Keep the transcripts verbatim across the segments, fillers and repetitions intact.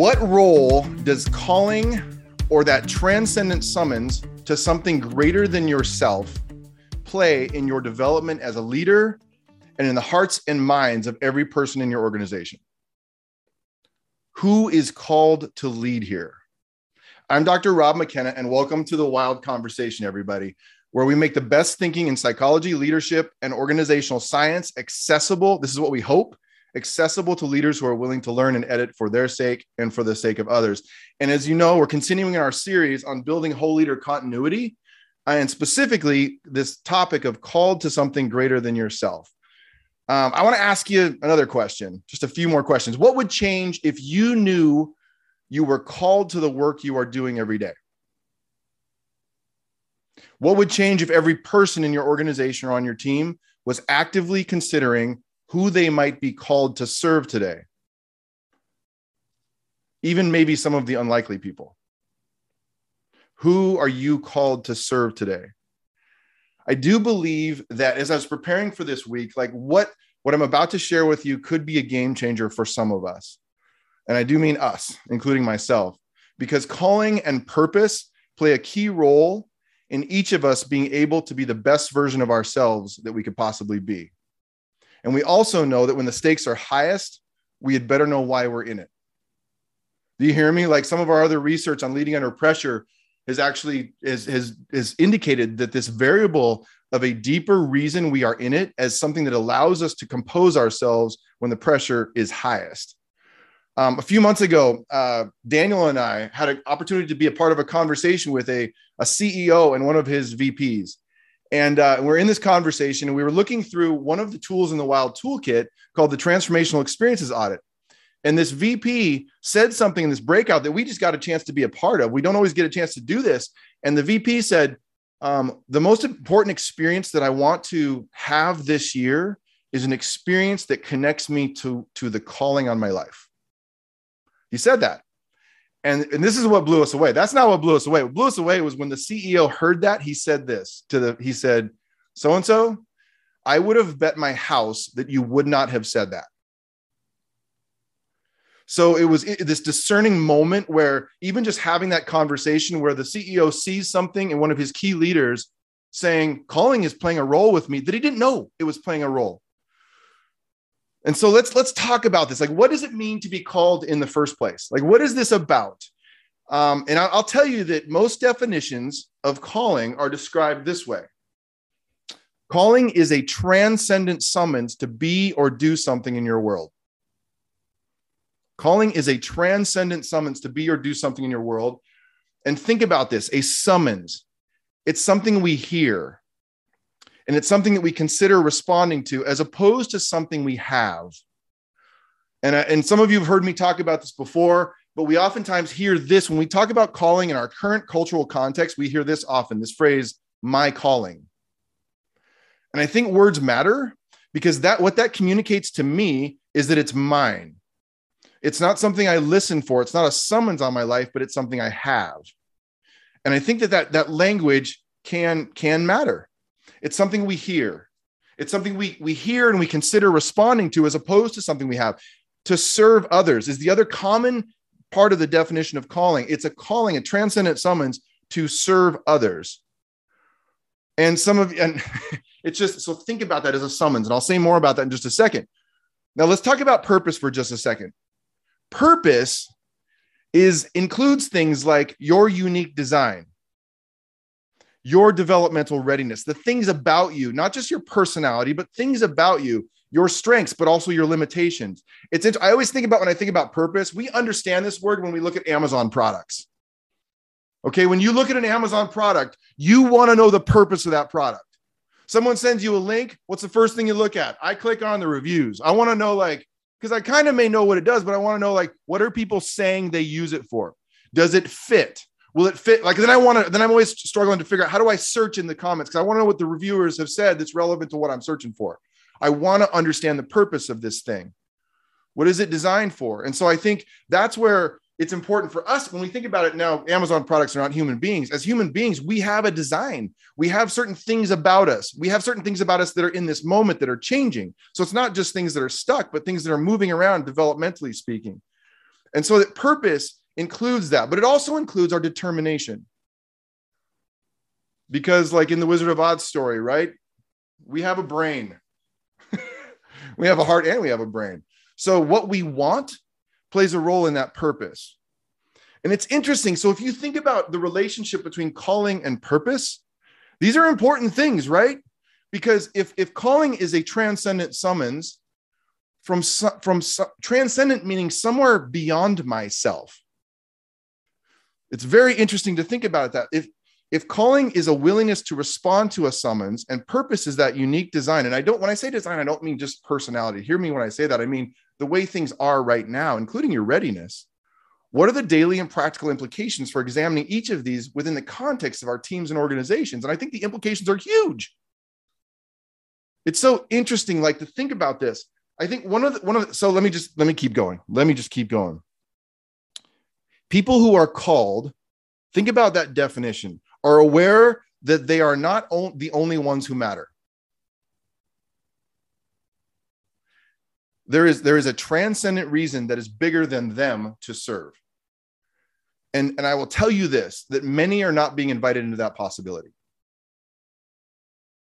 What role does calling or that transcendent summons to something greater than yourself play in your development as a leader and in the hearts and minds of every person in your organization? Who is called to lead here? I'm Doctor Rob McKenna, and welcome to the Wild Conversation, everybody, where we make the best thinking in psychology, leadership, and organizational science accessible. This is what we hope. Accessible to leaders who are willing to learn and edit for their sake and for the sake of others. And as you know, we're continuing our series on building whole leader continuity, and specifically this topic of called to something greater than yourself. Um, I want to ask you another question, just a few more questions. What would change if you knew you were called to the work you are doing every day? What would change if every person in your organization or on your team was actively considering who they might be called to serve today? Even maybe some of the unlikely people. Who are you called to serve today? I do believe that as I was preparing for this week, like what, what I'm about to share with you could be a game changer for some of us. And I do mean us, including myself, because calling and purpose play a key role in each of us being able to be the best version of ourselves that we could possibly be. And we also know that when the stakes are highest, we had better know why we're in it. Do you hear me? Like some of our other research on leading under pressure has actually is, has, has indicated that this variable of a deeper reason we are in it as something that allows us to compose ourselves when the pressure is highest. Um, a few months ago, uh, Daniel and I had an opportunity to be a part of a conversation with a, a C E O and one of his V Ps. And uh, we're in this conversation and we were looking through one of the tools in the Wild toolkit called the Transformational Experiences Audit. And this V P said something in this breakout that we just got a chance to be a part of. We don't always get a chance to do this. And the V P said, um, the most important experience that I want to have this year is an experience that connects me to, to the calling on my life. He said that. And, and this is what blew us away. That's not what blew us away. What blew us away was when the C E O heard that, he said this to the, he said, so-and-so, I would have bet my house that you would not have said that. So it was it, this discerning moment where even just having that conversation where the C E O sees something in one of his key leaders saying, calling is playing a role with me that he didn't know it was playing a role. And so let's let's talk about this. Like, what does it mean to be called in the first place? Like, what is this about? Um, and I'll, I'll tell you that most definitions of calling are described this way. Calling is a transcendent summons to be or do something in your world. Calling is a transcendent summons to be or do something in your world. And think about this, a summons. It's something we hear. And it's something that we consider responding to as opposed to something we have. And, I, and some of you have heard me talk about this before, but we oftentimes hear this when we talk about calling in our current cultural context, we hear this often, this phrase, my calling. And I think words matter because that what that communicates to me is that it's mine. It's not something I listen for. It's not a summons on my life, but it's something I have. And I think that that, that language can, can matter. It's something we hear. It's something we, we hear and we consider responding to as opposed to something we have. To serve others is the other common part of the definition of calling. It's a calling, a transcendent summons to serve others. And some of and it's just, so think about that as a summons. And I'll say more about that in just a second. Now let's talk about purpose for just a second. Purpose is includes things like your unique design, your developmental readiness, the things about you, not just your personality, but things about you, your strengths, but also your limitations. It's, I always think about when I think about purpose, we understand this word when we look at Amazon products. Okay, when you look at an Amazon product, you want to know the purpose of that product. Someone sends you a link. What's the first thing you look at? I click on the reviews. I want to know, like, because I kind of may know what it does, but I want to know, like, what are people saying they use it for? Does it fit? Will it fit? Like, then I want to, then I'm always struggling to figure out how do I search in the comments? Because I want to know what the reviewers have said that's relevant to what I'm searching for. I want to understand the purpose of this thing. What is it designed for? And so I think that's where it's important for us when we think about it now. Amazon products are not human beings. As human beings, we have a design. We have certain things about us. We have certain things about us that are in this moment that are changing. So it's not just things that are stuck, but things that are moving around developmentally speaking. And so that purpose includes that, but it also includes our determination. Because like in the Wizard of Oz story, right? We have a brain, we have a heart, and we have a brain. So what we want plays a role in that purpose. And it's interesting. So if you think about the relationship between calling and purpose, these are important things, right? Because if, if calling is a transcendent summons, from, from transcendent meaning somewhere beyond myself. It's very interesting to think about it, that if, if calling is a willingness to respond to a summons, and purpose is that unique design. And I don't, when I say design, I don't mean just personality. Hear me when I say that. I mean the way things are right now, including your readiness. What are the daily and practical implications for examining each of these within the context of our teams and organizations? And I think the implications are huge. It's so interesting, like, to think about this. I think one of the, one of the, so let me just, let me keep going. Let me just keep going. People who are called, think about that definition, are aware that they are not on, the only ones who matter. There is, there is a transcendent reason that is bigger than them to serve. And, and I will tell you this, that many are not being invited into that possibility.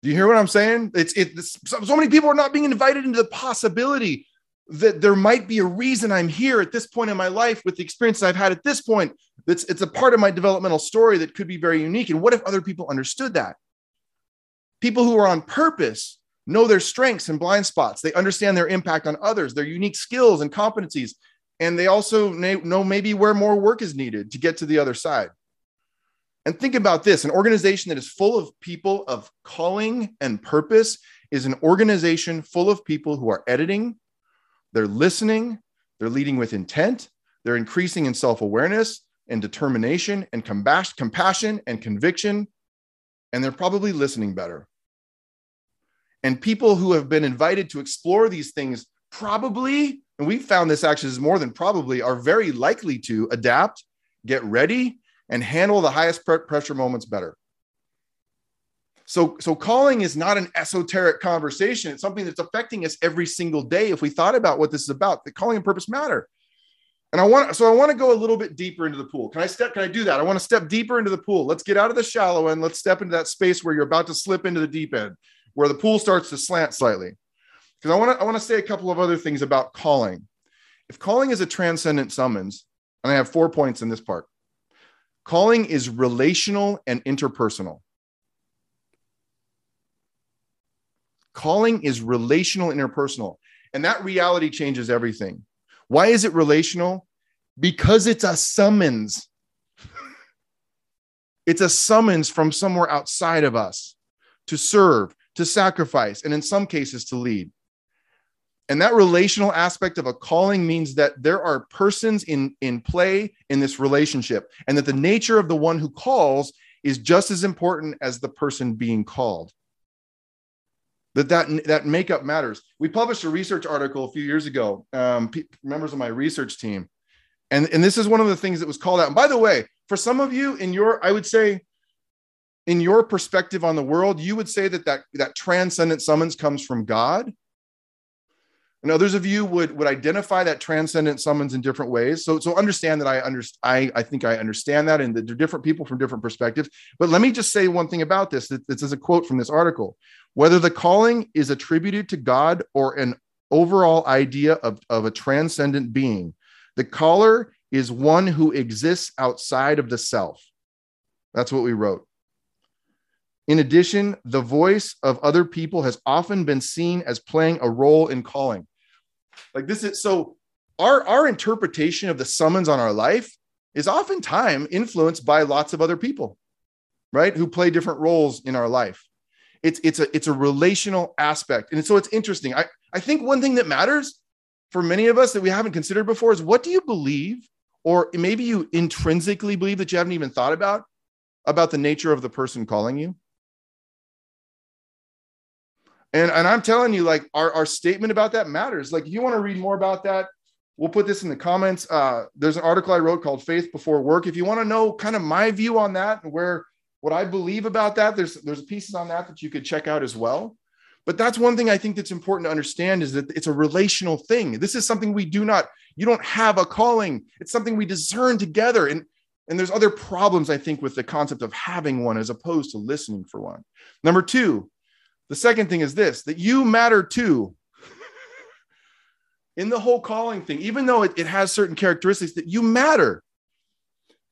Do you hear what I'm saying? It's, it's so many people are not being invited into the possibility that there might be a reason I'm here at this point in my life with the experience I've had at this point. That's, it's a part of my developmental story that could be very unique. And what if other people understood that? People who are on purpose know their strengths and blind spots. They understand their impact on others, their unique skills and competencies. And they also know maybe where more work is needed to get to the other side. And think about this, an organization that is full of people of calling and purpose is an organization full of people who are editing, they're listening, they're leading with intent, they're increasing in self-awareness and determination and compassion and conviction, and they're probably listening better. And people who have been invited to explore these things probably, and we found this actually is more than probably, are very likely to adapt, get ready, and handle the highest pressure moments better. So, so calling is not an esoteric conversation. It's something that's affecting us every single day. If we thought about what this is about, the calling and purpose matter. And I want, so I want to go a little bit deeper into the pool. Can I step, can I do that? I want to step deeper into the pool. Let's get out of the shallow end. Let's step into that space where you're about to slip into the deep end, where the pool starts to slant slightly. Because I want to I want to say a couple of other things about calling. If calling is a transcendent summons, and I have four points in this part, calling is relational and interpersonal. Calling is relational, interpersonal, and that reality changes everything. Why is it relational? Because it's a summons. It's a summons from somewhere outside of us to serve, to sacrifice, and in some cases to lead. And that relational aspect of a calling means that there are persons in, in play in this relationship, and that the nature of the one who calls is just as important as the person being called. That, that, that makeup matters. We published a research article a few years ago, um, members of my research team. And, and this is one of the things that was called out. And by the way, for some of you in your, I would say, in your perspective on the world, you would say that, that that transcendent summons comes from God. And others of you would, would identify that transcendent summons in different ways. So, so understand that I, under, I, I think I understand that, and that they're different people from different perspectives. But let me just say one thing about this. This is a quote from this article. Whether the calling is attributed to God or an overall idea of, of a transcendent being, the caller is one who exists outside of the self. That's what we wrote. In addition, the voice of other people has often been seen as playing a role in calling. Like this is, so our, our interpretation of the summons on our life is oftentimes influenced by lots of other people, right? Who play different roles in our life. It's, it's a, it's a relational aspect. And so it's interesting. I, I think one thing that matters for many of us that we haven't considered before is, what do you believe, or maybe you intrinsically believe that you haven't even thought about, about the nature of the person calling you? And, and I'm telling you, like, our, our statement about that matters. Like, if you want to read more about that, we'll put this in the comments. Uh, there's an article I wrote called Faith Before Work. If you want to know kind of my view on that and where, what I believe about that, there's, there's pieces on that that you could check out as well. But that's one thing I think that's important to understand, is that it's a relational thing. This is something we do not, You don't have a calling. It's something we discern together. And, and there's other problems, I think, with the concept of having one as opposed to listening for one. Number two, the second thing is this, that you matter too. In the whole calling thing, even though it, it has certain characteristics, that you matter.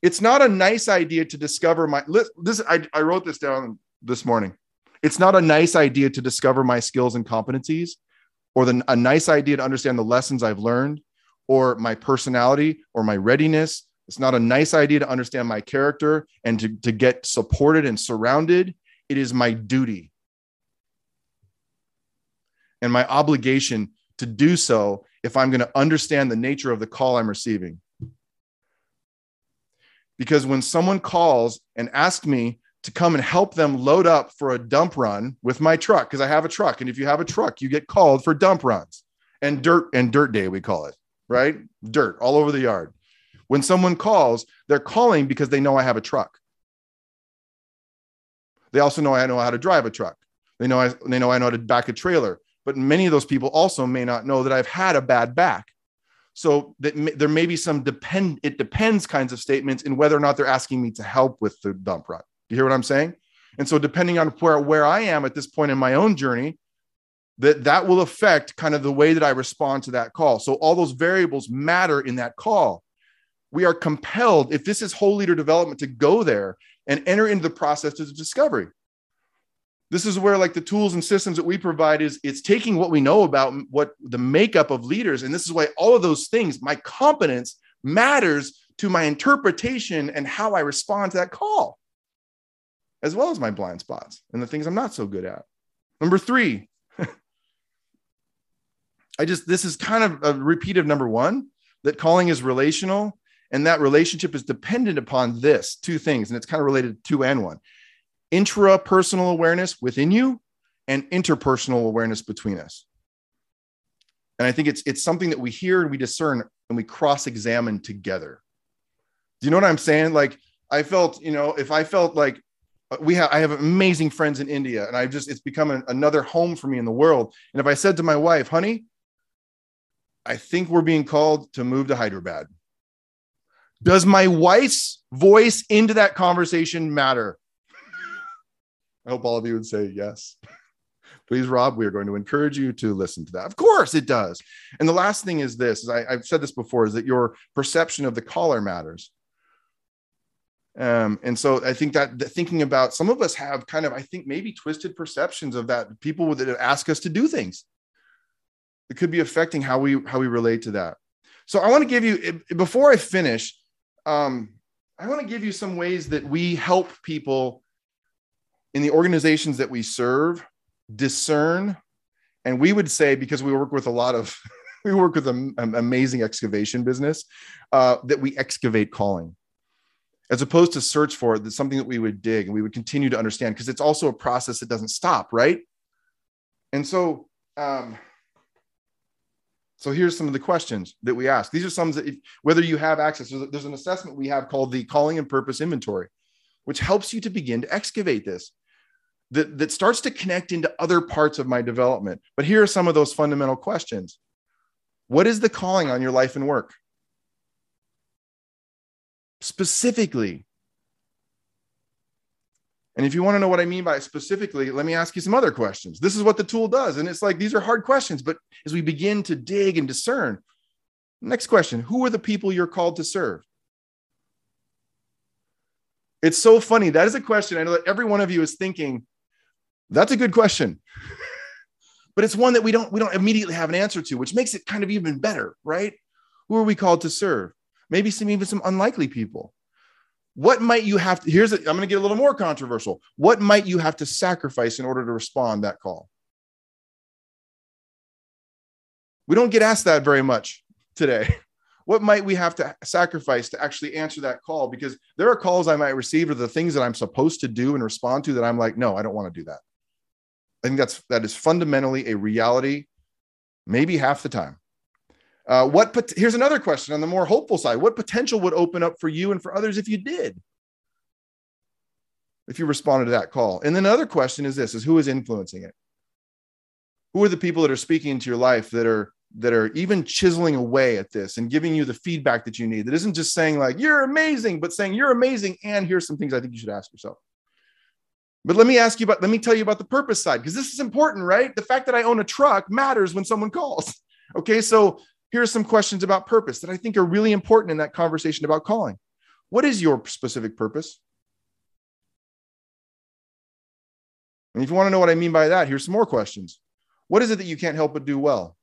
It's not a nice idea to discover my, this, I, I wrote this down this morning. It's not a nice idea to discover my skills and competencies, or the, a nice idea to understand the lessons I've learned, or my personality, or my readiness. It's not a nice idea to understand my character and to, to get supported and surrounded. It is my duty and my obligation to do so if I'm going to understand the nature of the call I'm receiving. Because when someone calls and asks me to come and help them load up for a dump run with my truck, because I have a truck, and if you have a truck, you get called for dump runs and dirt and dirt day, we call it, right? Dirt all over the yard. When someone calls, they're calling because they know I have a truck. They also know I know how to drive a truck. They know I, they know I know how to back a trailer. But many of those people also may not know that I've had a bad back. So that there may be some depend, it depends kinds of statements in whether or not they're asking me to help with the dump run. You hear what I'm saying? And so depending on where, where I am at this point in my own journey, that, that will affect kind of the way that I respond to that call. So all those variables matter in that call. We are compelled, if this is whole leader development, to go there and enter into the process of discovery. This is where like the tools and systems that we provide is it's taking what we know about what the makeup of leaders. And this is why all of those things, my competence matters to my interpretation and how I respond to that call, as well as my blind spots and the things I'm not so good at. Number three, I just, this is kind of a repeat of number one, that calling is relational and that relationship is dependent upon this two things. And it's kind of related to two and one. Intrapersonal awareness within you and interpersonal awareness between us. And I think it's it's something that we hear and we discern and we cross-examine together. Do you know what I'm saying? Like I felt, you know, if I felt like we have, I have amazing friends in India and I've just, it's become an, another home for me in the world. And if I said to my wife, honey, I think we're being called to move to Hyderabad. Does my wife's voice into that conversation matter? I hope all of you would say yes. Please, Rob, we are going to encourage you to listen to that. Of course it does. And the last thing is this, is I, I've said this before, is that your perception of the caller matters. Um, and so I think that the thinking about, some of us have kind of, I think maybe twisted perceptions of that, people that ask us to do things. It could be affecting how we, how we relate to that. So I want to give you, before I finish, um, I want to give you some ways that we help people in the organizations that we serve, discern. And we would say, because we work with a lot of, we work with an amazing excavation business, uh, that we excavate calling. As opposed to search for it, that's something that we would dig and we would continue to understand because it's also a process that doesn't stop, right? And so, um, so here's some of the questions that we ask. These are some that, if, whether you have access, there's an assessment we have called the Calling and Purpose Inventory, which helps you to begin to excavate this. That, that starts to connect into other parts of my development. But here are some of those fundamental questions. What is the calling on your life and work? Specifically. And if you want to know what I mean by specifically, let me ask you some other questions. This is what the tool does. And it's like, these are hard questions, but as we begin to dig and discern, next question, who are the people you're called to serve? It's so funny. That is a question I know that every one of you is thinking, that's a good question. But it's one that we don't, we don't immediately have an answer to, which makes it kind of even better, right? Who are we called to serve? Maybe some even some unlikely people. What might you have to, here's, a, I'm going to get a little more controversial. What might you have to sacrifice in order to respond that call? We don't get asked that very much today. What might we have to sacrifice to actually answer that call? Because there are calls I might receive or the things that I'm supposed to do and respond to that I'm like, no, I don't want to do that. I think that's, that is fundamentally a reality, maybe half the time. Uh, what? Here's another question on the more hopeful side. What potential would open up for you and for others if you did? If you responded to that call. And then another question is this, is who is influencing it? Who are the people that are speaking into your life that are that are even chiseling away at this and giving you the feedback that you need. That isn't just saying like, you're amazing, but saying you're amazing. And here's some things I think you should ask yourself. But let me ask you about, let me tell you about the purpose side, because this is important, right? The fact that I own a truck matters when someone calls. Okay. So here's some questions about purpose that I think are really important in that conversation about calling. What is your specific purpose? And if you want to know what I mean by that, here's some more questions. What is it that you can't help but do well?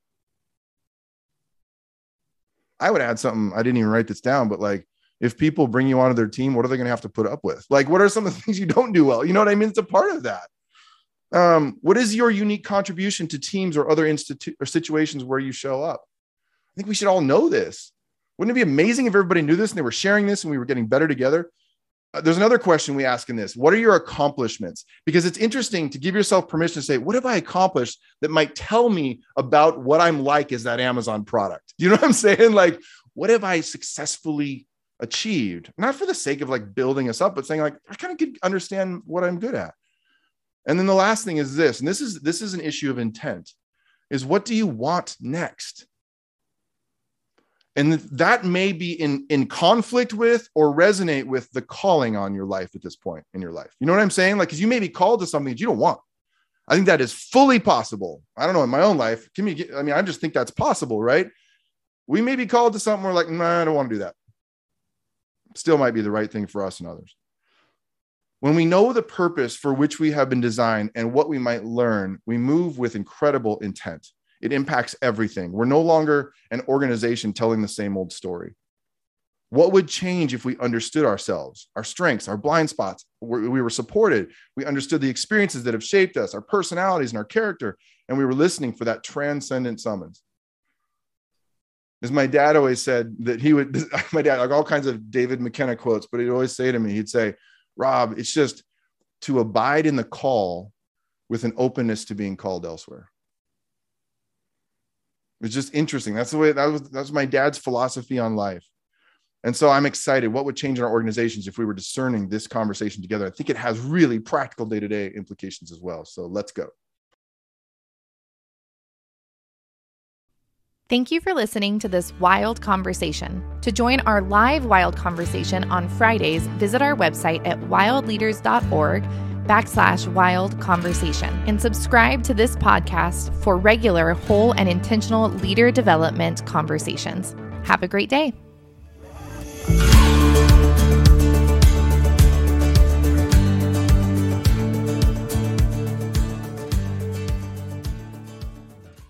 I would add something. I didn't even write this down, but like, if people bring you onto their team, what are they going to have to put up with? Like, what are some of the things you don't do well? You know what I mean? It's a part of that. Um, what is your unique contribution to teams or other institu- or situations where you show up? I think we should all know this. Wouldn't it be amazing if everybody knew this and they were sharing this and we were getting better together? There's another question we ask in this. What are your accomplishments? Because it's interesting to give yourself permission to say, what have I accomplished that might tell me about what I'm like as that Amazon product? You know what I'm saying? Like, what have I successfully achieved? Not for the sake of like building us up, but saying like, I kind of could understand what I'm good at. And then the last thing is this, and this is, this is an issue of intent, is what do you want next? And that may be in, in conflict with or resonate with the calling on your life at this point in your life. You know what I'm saying? Like, because you may be called to something that you don't want. I think that is fully possible. I don't know, in my own life, can you get, I mean, I just think that's possible, right? We may be called to something we're like, nah, I don't want to do that. Still might be the right thing for us and others. When we know the purpose for which we have been designed and what we might learn, we move with incredible intent. It impacts everything. We're no longer an organization telling the same old story. What would change if we understood ourselves, our strengths, our blind spots, we were supported, we understood the experiences that have shaped us, our personalities and our character, and we were listening for that transcendent summons? As my dad always said that he would, my dad, like all kinds of David McKenna quotes, but he'd always say to me, he'd say, Rob, it's just to abide in the call with an openness to being called elsewhere. It's just interesting. That's the way that was, that's my dad's philosophy on life. And so I'm excited. What would change in our organizations if we were discerning this conversation together? I think it has really practical day-to-day implications as well. So let's go. Thank you for listening to this Wild Conversation. To join our live Wild Conversation on Fridays, visit our website at wildleaders.org backslash wild conversation and subscribe to this podcast for regular whole and intentional leader development conversations. Have a great day.